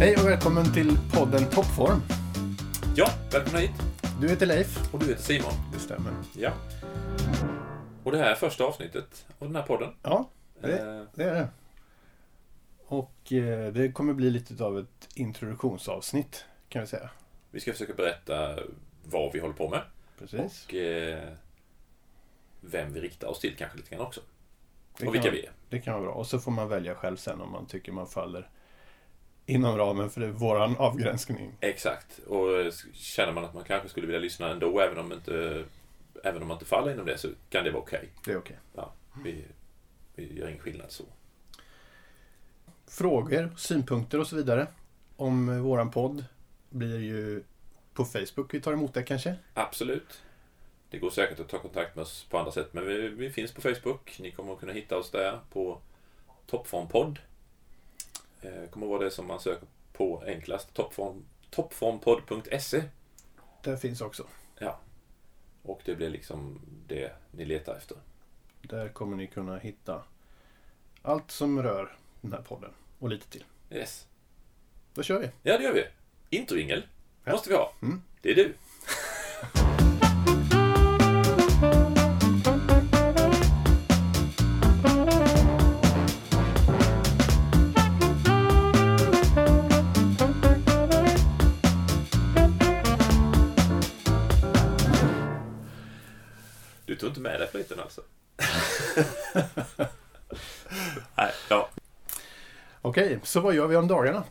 Hej och välkommen till podden Toppform. Ja, välkomna hit. Du heter Leif. Och du heter Simon. Det stämmer. Ja. Och det här är första avsnittet av den här podden. Ja, det är det. Och det kommer bli lite av ett introduktionsavsnitt kan vi säga. Vi ska försöka berätta vad vi håller på med. Precis. Och vem vi riktar oss till kanske lite grann också. Och vilka vi är. Det kan vara bra. Och så får man välja själv sen om man tycker man faller inom ramen för våran avgränsning. Exakt. Och känner man att man kanske skulle vilja lyssna ändå även om man inte faller inom det så kan det vara okej. Det är okej. Ja, vi gör ingen skillnad så. Frågor, synpunkter och så vidare om våran podd blir ju på Facebook. Vi tar emot det kanske. Absolut. Det går säkert att ta kontakt med oss på andra sätt. Men vi finns på Facebook. Ni kommer att kunna hitta oss där på Toppformpodd. Kommer att vara det som man söker på enklast. Toppformpodd.se. Där finns också. Ja. Och det blir liksom det ni letar efter. Där kommer ni kunna hitta allt som rör den här podden. Och lite till. Yes. Då kör vi. Ja, det gör vi. Introingel. Ja. Måste vi ha. Mm. Det är du. Du inte med dig fliten alltså. Nej, ja. Okej, så vad gör vi om dagarna?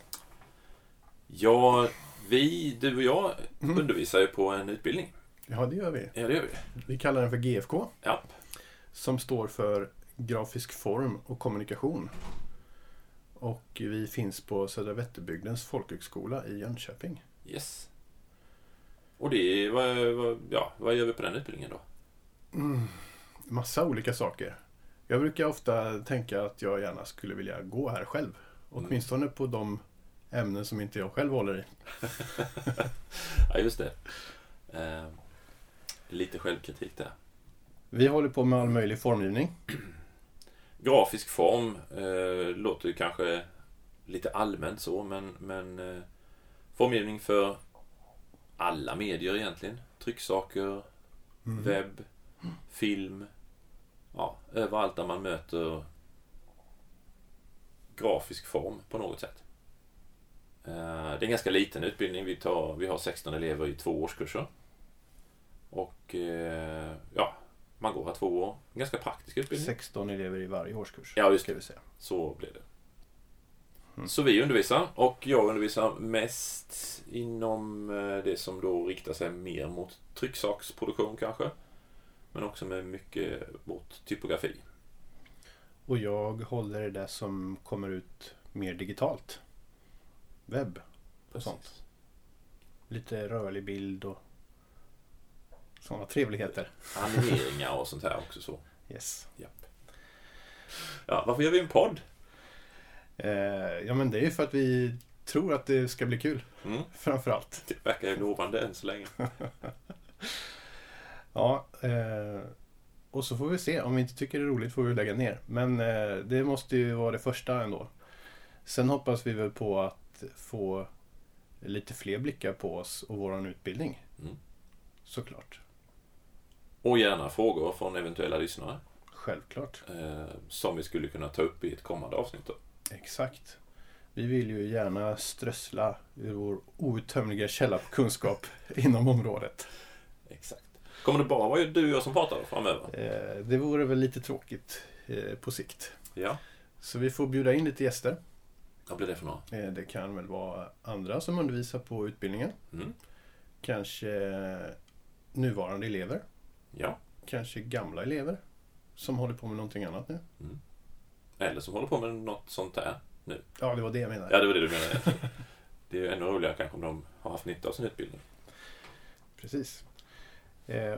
Ja, du och jag undervisar ju på en utbildning. Ja, det gör vi. Ja, det gör vi. Vi kallar den för GFK. Ja. Som står för Grafisk form och kommunikation. Och vi finns på Södra Vätterbygdens folkhögskola i Jönköping. Yes. Och det vad gör vi på den utbildningen då? Massa olika saker. Jag brukar ofta tänka att jag gärna skulle vilja gå här själv. Åtminstone på de ämnen som inte jag själv håller i. Ja, just det. Lite självkritik där. Vi håller på med all möjlig formgivning. Grafisk form låter ju kanske lite allmänt så, men formgivning för alla medier egentligen. Trycksaker, webb, film, ja, överallt där man möter grafisk form på något sätt. Det är en ganska liten utbildning. Vi har 16 elever i 2 årskurser. Och ja, man går här 2 år. En ganska praktisk utbildning. 16 elever i varje årskurs. Ja, just det. Ska vi säga. Så blir det. Så vi undervisar, och jag undervisar mest inom det som då riktar sig mer mot trycksaksproduktion kanske. Men också med mycket mot typografi. Och jag håller det där som kommer ut mer digitalt. Webb och sånt. Lite rörlig bild och sådana trevligheter. Animeringar och sånt här också så. Yes. Japp. Ja, varför gör vi en podd? Ja, men det är ju för att vi tror att det ska bli kul. Framförallt. Det verkar ju lovande än så länge. Ja, och så får vi se. Om vi inte tycker det är roligt får vi lägga ner. Men det måste ju vara det första ändå. Sen hoppas vi väl på att få lite fler blickar på oss och våran utbildning. Såklart. Och gärna frågor från eventuella lyssnare. Självklart. Som vi skulle kunna ta upp i ett kommande avsnitt då. Exakt. Vi vill ju gärna strössla ur vår outtömliga källa på kunskap inom området. Exakt. Kommer det bara vara du och jag som pratar framöver? Det vore väl lite tråkigt på sikt. Ja. Så vi får bjuda in lite gäster. Vad blir det för några? Det kan väl vara andra som undervisar på utbildningen. Kanske nuvarande elever. Ja. Kanske gamla elever som håller på med någonting annat nu. Eller som håller på med något sånt där nu. Ja, det var det jag menade. Ja, det var det du menade. Det är ju ännu roligare kanske om de har haft nytta av sin utbildning. Precis.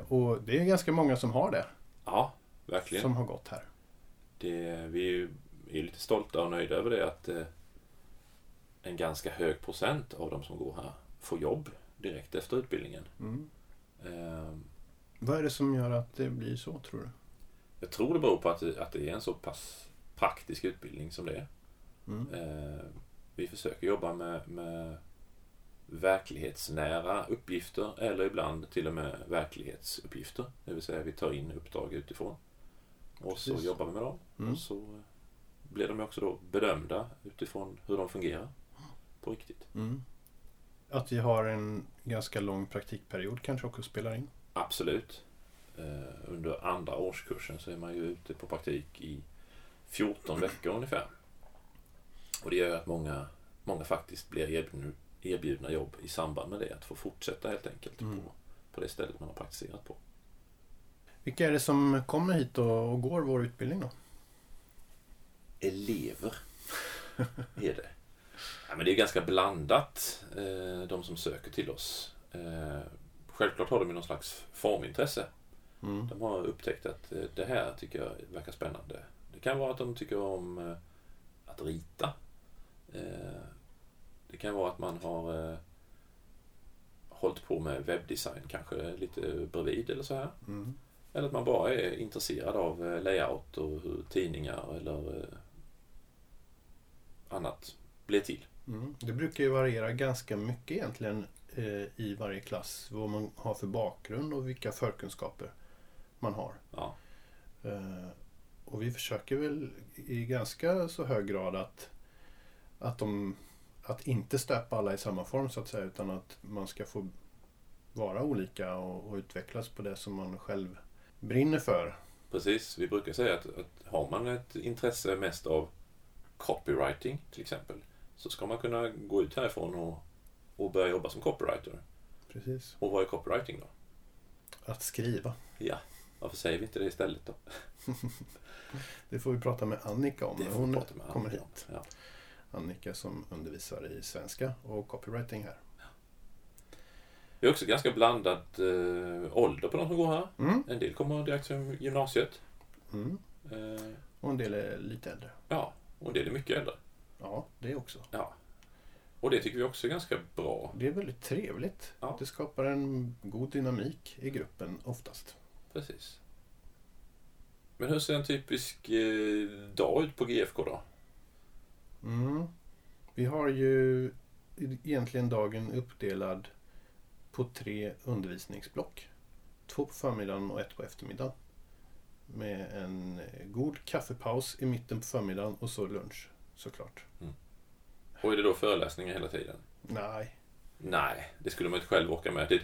Och det är ganska många som har det. Ja, verkligen. Som har gått här. Vi är lite stolta och nöjda över det att en ganska hög procent av de som går här får jobb direkt efter utbildningen. Vad är det som gör att det blir så, tror du? Jag tror det beror på att det är en så pass praktisk utbildning som det är. Vi försöker jobba med verklighetsnära uppgifter eller ibland till och med verklighetsuppgifter. Det vill säga vi tar in uppdrag utifrån och så jobbar vi med dem. Mm. Och så blir de också då bedömda utifrån hur de fungerar på riktigt. Mm. Att vi har en ganska lång praktikperiod kanske också spelar in? Absolut. Under andra årskursen så är man ju ute på praktik i 14 veckor ungefär. Och det gör att många faktiskt blir erbjudna jobb i samband med det. Att få fortsätta helt enkelt på det stället man har praktiserat på. Vilka är det som kommer hit och går vår utbildning då? Elever är det. Ja, men det är ganska blandat de som söker till oss. Självklart har de någon slags formintresse. Mm. De har upptäckt att det här tycker jag verkar spännande. Det kan vara att de tycker om att rita. Det kan vara att man har hållit på med webbdesign kanske lite bredvid eller så här. Mm. Eller att man bara är intresserad av layout och hur tidningar eller annat blir till. Mm. Det brukar ju variera ganska mycket egentligen i varje klass. Vad man har för bakgrund och vilka förkunskaper man har. Ja. Och vi försöker väl i ganska så hög grad att inte stöpa alla i samma form så att säga, utan att man ska få vara olika och utvecklas på det som man själv brinner för. Precis, vi brukar säga att har man ett intresse mest av copywriting till exempel, så ska man kunna gå ut härifrån och börja jobba som copywriter. Precis. Och vad är copywriting då? Att skriva. Ja, varför säger vi inte det istället då? Det får vi prata med Annika om när hon kommer hit. Ja. Annika som undervisar i svenska och copywriting här. Ja. Det är också ganska blandad ålder på de som går här. Mm. En del kommer direkt från gymnasiet. Mm. Och en del är lite äldre. Ja, och en del är mycket äldre. Ja, det också. Ja. Och det tycker vi också är ganska bra. Det är väldigt trevligt. Ja. Det skapar en god dynamik i gruppen oftast. Precis. Men hur ser en typisk dag ut på GFK då? Mm. Vi har ju egentligen dagen uppdelad på 3 undervisningsblock. 2 på förmiddagen och 1 på eftermiddagen. Med en god kaffepaus i mitten på förmiddagen och så lunch såklart. Mm. Och är det då föreläsningar hela tiden? Nej, det skulle man inte själv orka med. Det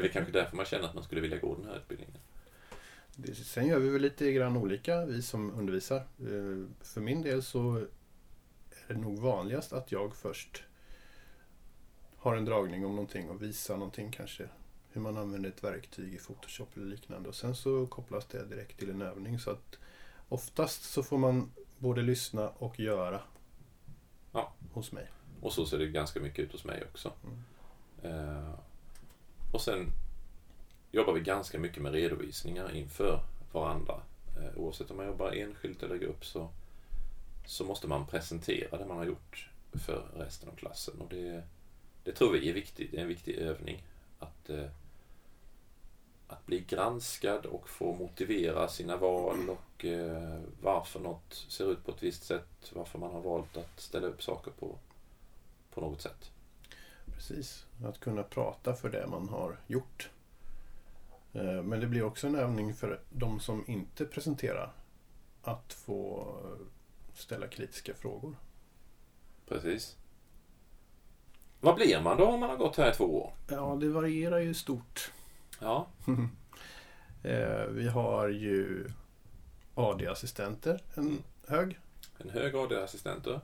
är kanske därför man känner att man skulle vilja gå den här utbildningen. Sen gör vi väl lite grann olika, vi som undervisar. För min del så är det nog vanligast att jag först har en dragning om någonting och visar någonting kanske. Hur man använder ett verktyg i Photoshop eller liknande. Och sen så kopplas det direkt till en övning. Så att oftast så får man både lyssna och göra hos mig. Och så ser det ganska mycket ut hos mig också. Mm. Och sen jobbar vi ganska mycket med redovisningar inför varandra. Oavsett om man jobbar enskilt eller grupp så måste man presentera det man har gjort för resten av klassen. Och det tror vi är viktigt. Det är en viktig övning att bli granskad och få motivera sina val och varför något ser ut på ett visst sätt. Varför man har valt att ställa upp saker på något sätt. Precis, att kunna prata för det man har gjort. Men det blir också en övning för de som inte presenterar att få ställa kritiska frågor. Precis. Vad blir man då om man har gått här i 2 år? Ja, det varierar ju stort. Ja. Vi har ju AD-assistenter, en hög. En hög AD-assistenter.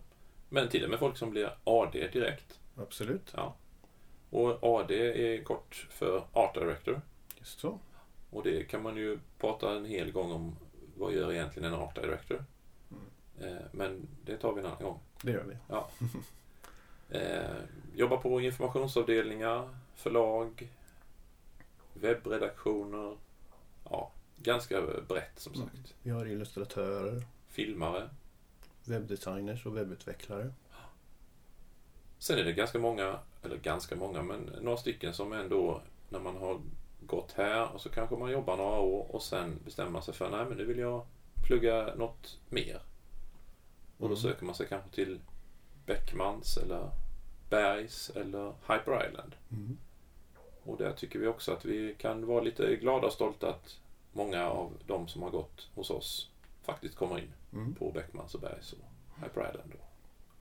Men till och med folk som blir AD direkt. Absolut. Ja. Och AD är kort för Art Director. Just så. Och det kan man ju prata en hel gång om, vad gör egentligen en Art Director? Mm. Men det tar vi en annan gång. Det gör vi. Ja. Jobba på informationsavdelningar, förlag, webbredaktioner. Ja, ganska brett som sagt. Mm. Vi har illustratörer. Filmare. Webbdesigners och webbutvecklare. Sen är det ganska många, men några stycken som ändå, när man har gått här och så kanske man jobbar några år och sen bestämmer sig för, nej men nu vill jag plugga något mer. Och då söker man sig kanske till Beckmans eller Bergs eller Hyper Island. Mm. Och där tycker vi också att vi kan vara lite glada och stolta att många av de som har gått hos oss faktiskt kommer in på Beckmans och Bergs och Hyper Island och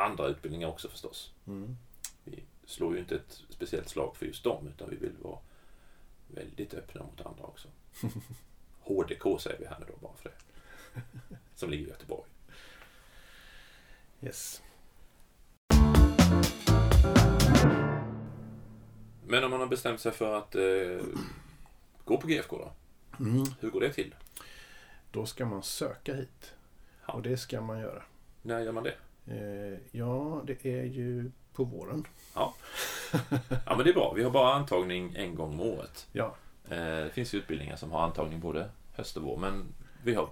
andra utbildningar också förstås. Mm. Vi slår ju inte ett speciellt slag för just dem, utan vi vill vara väldigt öppna mot andra också. HDK säger vi här nu då, bara för det. Som ligger i Göteborg. Yes. Men om man har bestämt sig för att gå på GFK då? Mm. Hur går det till? Då ska man söka hit. Ja. Och det ska man göra. När gör man det? Ja, det är ju på våren. Ja. Ja, men det är bra. Vi har bara antagning en gång om året. Ja. Det finns ju utbildningar som har antagning både höst och vår, men vi har...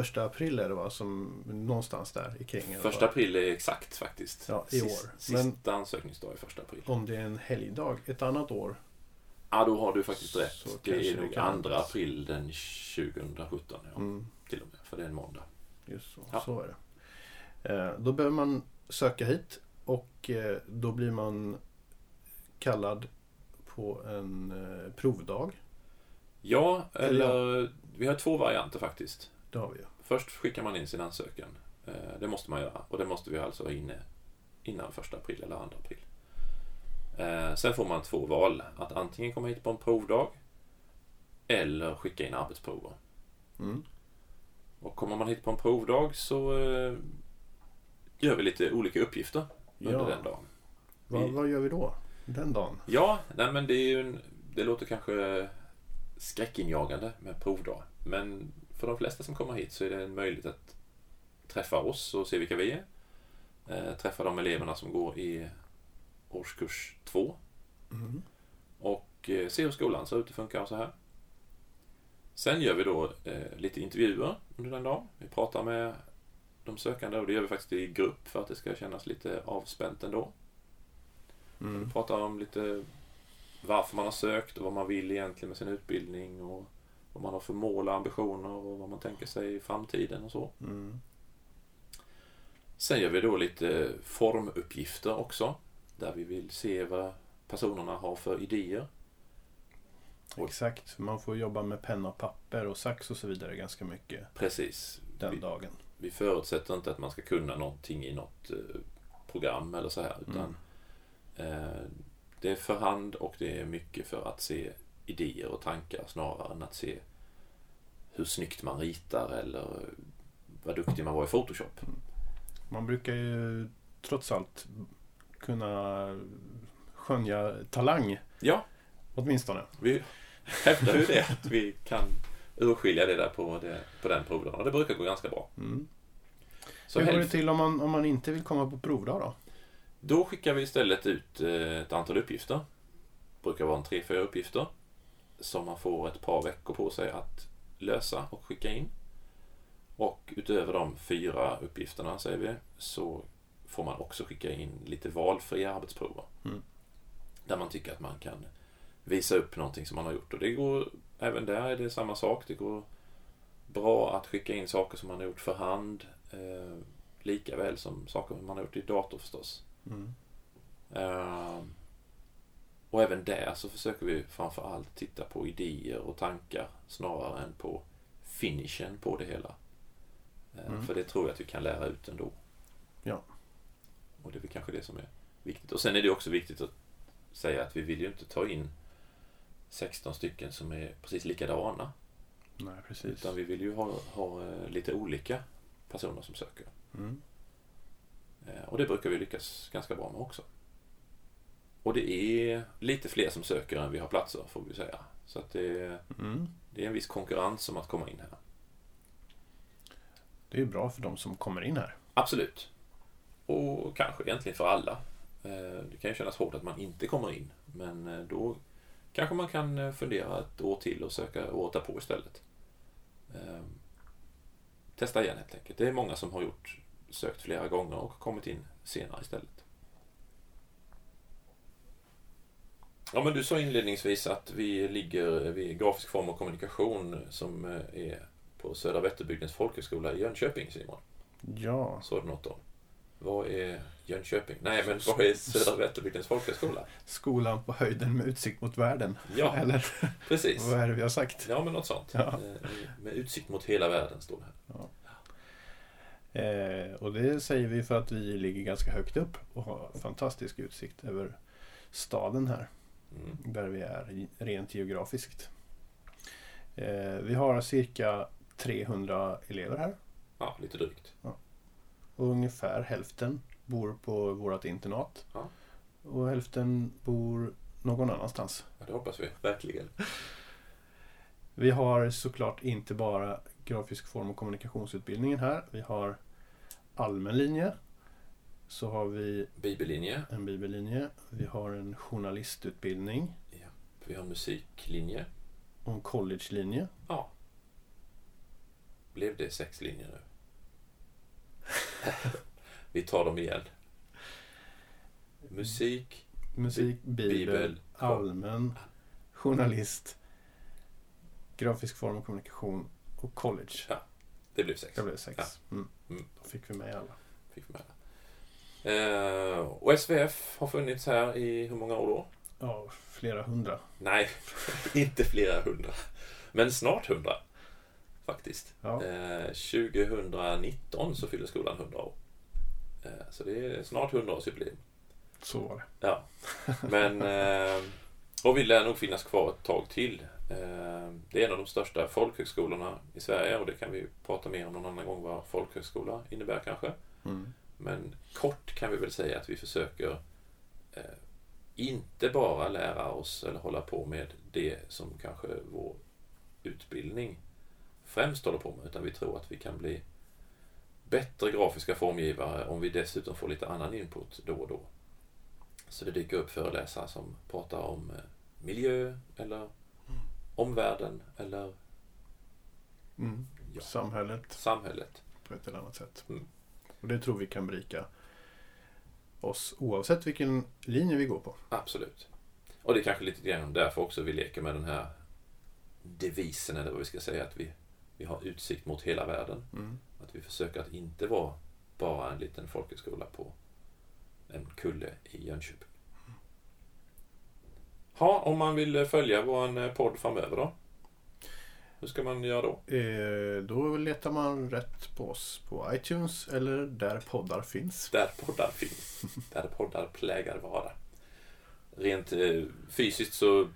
1 april är det, va? Som någonstans där i kring. 1 april är exakt faktiskt. Ja, i år. Sista ansökningsdag är 1 april. Om det är en helgdag ett annat år. Ja, då har du faktiskt rätt. Så det är nog 2 april den 2017, ja. Till och med, för det är en måndag. Just så, ja. Så är det. Då behöver man söka hit och då blir man kallad på en provdag. Ja, eller vi har 2 varianter faktiskt. Det har vi. Först skickar man in sin ansökan. Det måste man göra. Och det måste vi alltså ha inne innan 1 april eller 2 april. Sen får man 2 val. Att antingen komma hit på en provdag eller skicka in arbetsprover. Mm. Och kommer man hit på en provdag så gör vi lite olika uppgifter under den dagen. Vad gör vi då? Den dagen? Ja, nej, men det är ju det låter kanske skräckinjagande med provdag. Men för de flesta som kommer hit så är det möjligt att träffa oss och se vilka vi är. Träffa de eleverna som går i årskurs 2. Mm. Och se hur skolan ser ut och funkar och så här. Sen gör vi då lite intervjuer under den dagen. Vi pratar med de sökande och det gör vi faktiskt i grupp för att det ska kännas lite avspänt ändå. Mm. Vi pratar om lite varför man har sökt och vad man vill egentligen med sin utbildning och vad man har för mål och ambitioner och vad man tänker sig i framtiden och så. Mm. Sen gör vi då lite formuppgifter också. Där vi vill se vad personerna har för idéer. Exakt, man får jobba med penna och papper och sax och så vidare ganska mycket. Precis. Den dagen. Vi förutsätter inte att man ska kunna någonting i något program eller så här. Utan det är för hand och det är mycket för att se idéer och tankar snarare än att se hur snyggt man ritar eller vad duktig man var i Photoshop. Man brukar ju trots allt kunna skönja talang. Ja. Åtminstone. Vi hävdar ju det att vi kan urskilja det där på den provdagen och det brukar gå ganska bra. Mm. Så hur går det till om man inte vill komma på provdag då? Då skickar vi istället ut ett antal uppgifter. Det brukar vara 3-4 uppgifter. Som man får ett par veckor på sig att lösa och skicka in. Och utöver de 4 uppgifterna säger vi, så får man också skicka in lite valfria arbetsprover. Mm. Där man tycker att man kan visa upp någonting som man har gjort. Och det går, även där är det samma sak. Det går bra att skicka in saker som man har gjort för hand. Lika väl som saker man har gjort i dator förstås. Mm. Och även där så försöker vi framförallt titta på idéer och tankar snarare än på finishen på det hela. För det tror jag att vi kan lära ut ändå. Ja. Och det är väl kanske det som är viktigt. Och sen är det också viktigt att säga att vi vill ju inte ta in 16 stycken som är precis likadana. Nej, precis. Utan vi vill ju ha lite olika personer som söker. Mm. Och det brukar vi lyckas ganska bra med också. Och det är lite fler som söker än vi har platser, får vi säga. Så att det är en viss konkurrens om att komma in här. Det är ju bra för de som kommer in här. Absolut. Och kanske egentligen för alla. Det kan ju kännas hårt att man inte kommer in. Men då kanske man kan fundera ett år till och söka året därpå istället. Testa igen helt enkelt. Det är många som har sökt flera gånger och kommit in senare istället. Ja, men du sa inledningsvis att vi ligger vid grafisk form och kommunikation som är på Södra Vätterbygdens folkhögskola i Jönköping, Simon. Ja. Så är det något om. Vad är Jönköping. Nej, men var är Södra Vätterbygdens folkhögskola? Skolan på höjden med utsikt mot världen. Ja, eller, precis. Vad är det vi har sagt? Ja, men något sånt. Ja. Med utsikt mot hela världen står det här. Ja. Och det säger vi för att vi ligger ganska högt upp och har fantastisk utsikt över staden här. Mm. Där vi är rent geografiskt. Vi har cirka 300 elever här. Ja, lite drygt. Ja. Och ungefär hälften bor på vårt internat. Ja. Och hälften bor någon annanstans. Ja, det hoppas vi. Verkligen. Vi har såklart inte bara grafisk form- och kommunikationsutbildningen här. Vi har allmän linje. Så har vi en bibellinje. Vi har en journalistutbildning. Ja. Vi har en musiklinje. Och en collegelinje. Ja. Blev det 6 linjer nu? Vi tar dem igen. Musik, bibel, allmän, journalist, grafisk form och kommunikation och college. Ja, det blev 6. Ja. Mm. Då fick vi med alla. Och SVF har funnits här i hur många år då? Ja, flera hundra. Nej, inte flera hundra. Men snart 100. Faktiskt. Ja. 2019 så fyller skolan 100 år. Så det är snart 100-årsjubileum. Så var det. Ja. Men, och vi lär nog finnas kvar ett tag till. Det är en av de största folkhögskolorna i Sverige. Och det kan vi prata mer om någon annan gång vad folkhögskola innebär kanske. Mm. Men kort kan vi väl säga att vi försöker inte bara lära oss eller hålla på med det som kanske vår utbildning främst håller på med, utan vi tror att vi kan bli bättre grafiska formgivare om vi dessutom får lite annan input då och då. Så det dyker upp föreläsare som pratar om miljö eller omvärlden eller ja, samhället på ett eller annat sätt. Mm. Och det tror vi kan berika oss oavsett vilken linje vi går på. Absolut. Och det är kanske lite grann därför också vi leker med den här devisen, eller vad vi ska säga, att vi har utsikt mot hela världen. Mm. Att vi försöker att inte vara bara en liten folkhögskola på en kulle i Jönköping. Ja, om man vill följa vår podd framöver då? Hur ska man göra då? Då letar man rätt på oss på iTunes eller där poddar finns. Där poddar plägar vara. Rent fysiskt så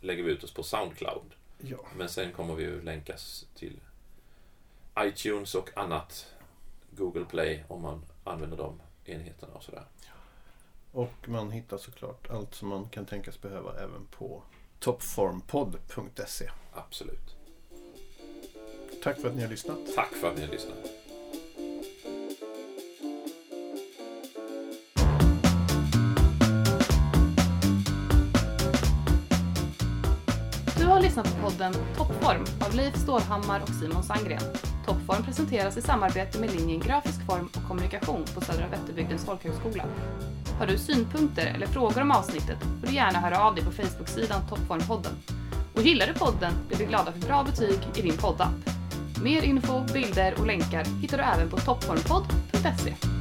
lägger vi ut oss på SoundCloud. Ja. Men sen kommer vi ju länkas till iTunes och annat, Google Play om man använder de enheterna och sådär. Och man hittar såklart allt som man kan tänkas behöva även på toppformpod.se. Absolut. Tack för att ni har lyssnat. Du har lyssnat på podden Toppform av Leif Stålhammar och Simon Sandgren. Toppform presenteras i samarbete med linjen Grafisk form och kommunikation på Södra Vätterbygdens folkhögskola. Har du synpunkter eller frågor om avsnittet får du gärna höra av dig på Facebook-sidan Toppformpodden. Och gillar du podden blir vi glada för bra betyg i din poddapp. Mer info, bilder och länkar hittar du även på toppformpod.se.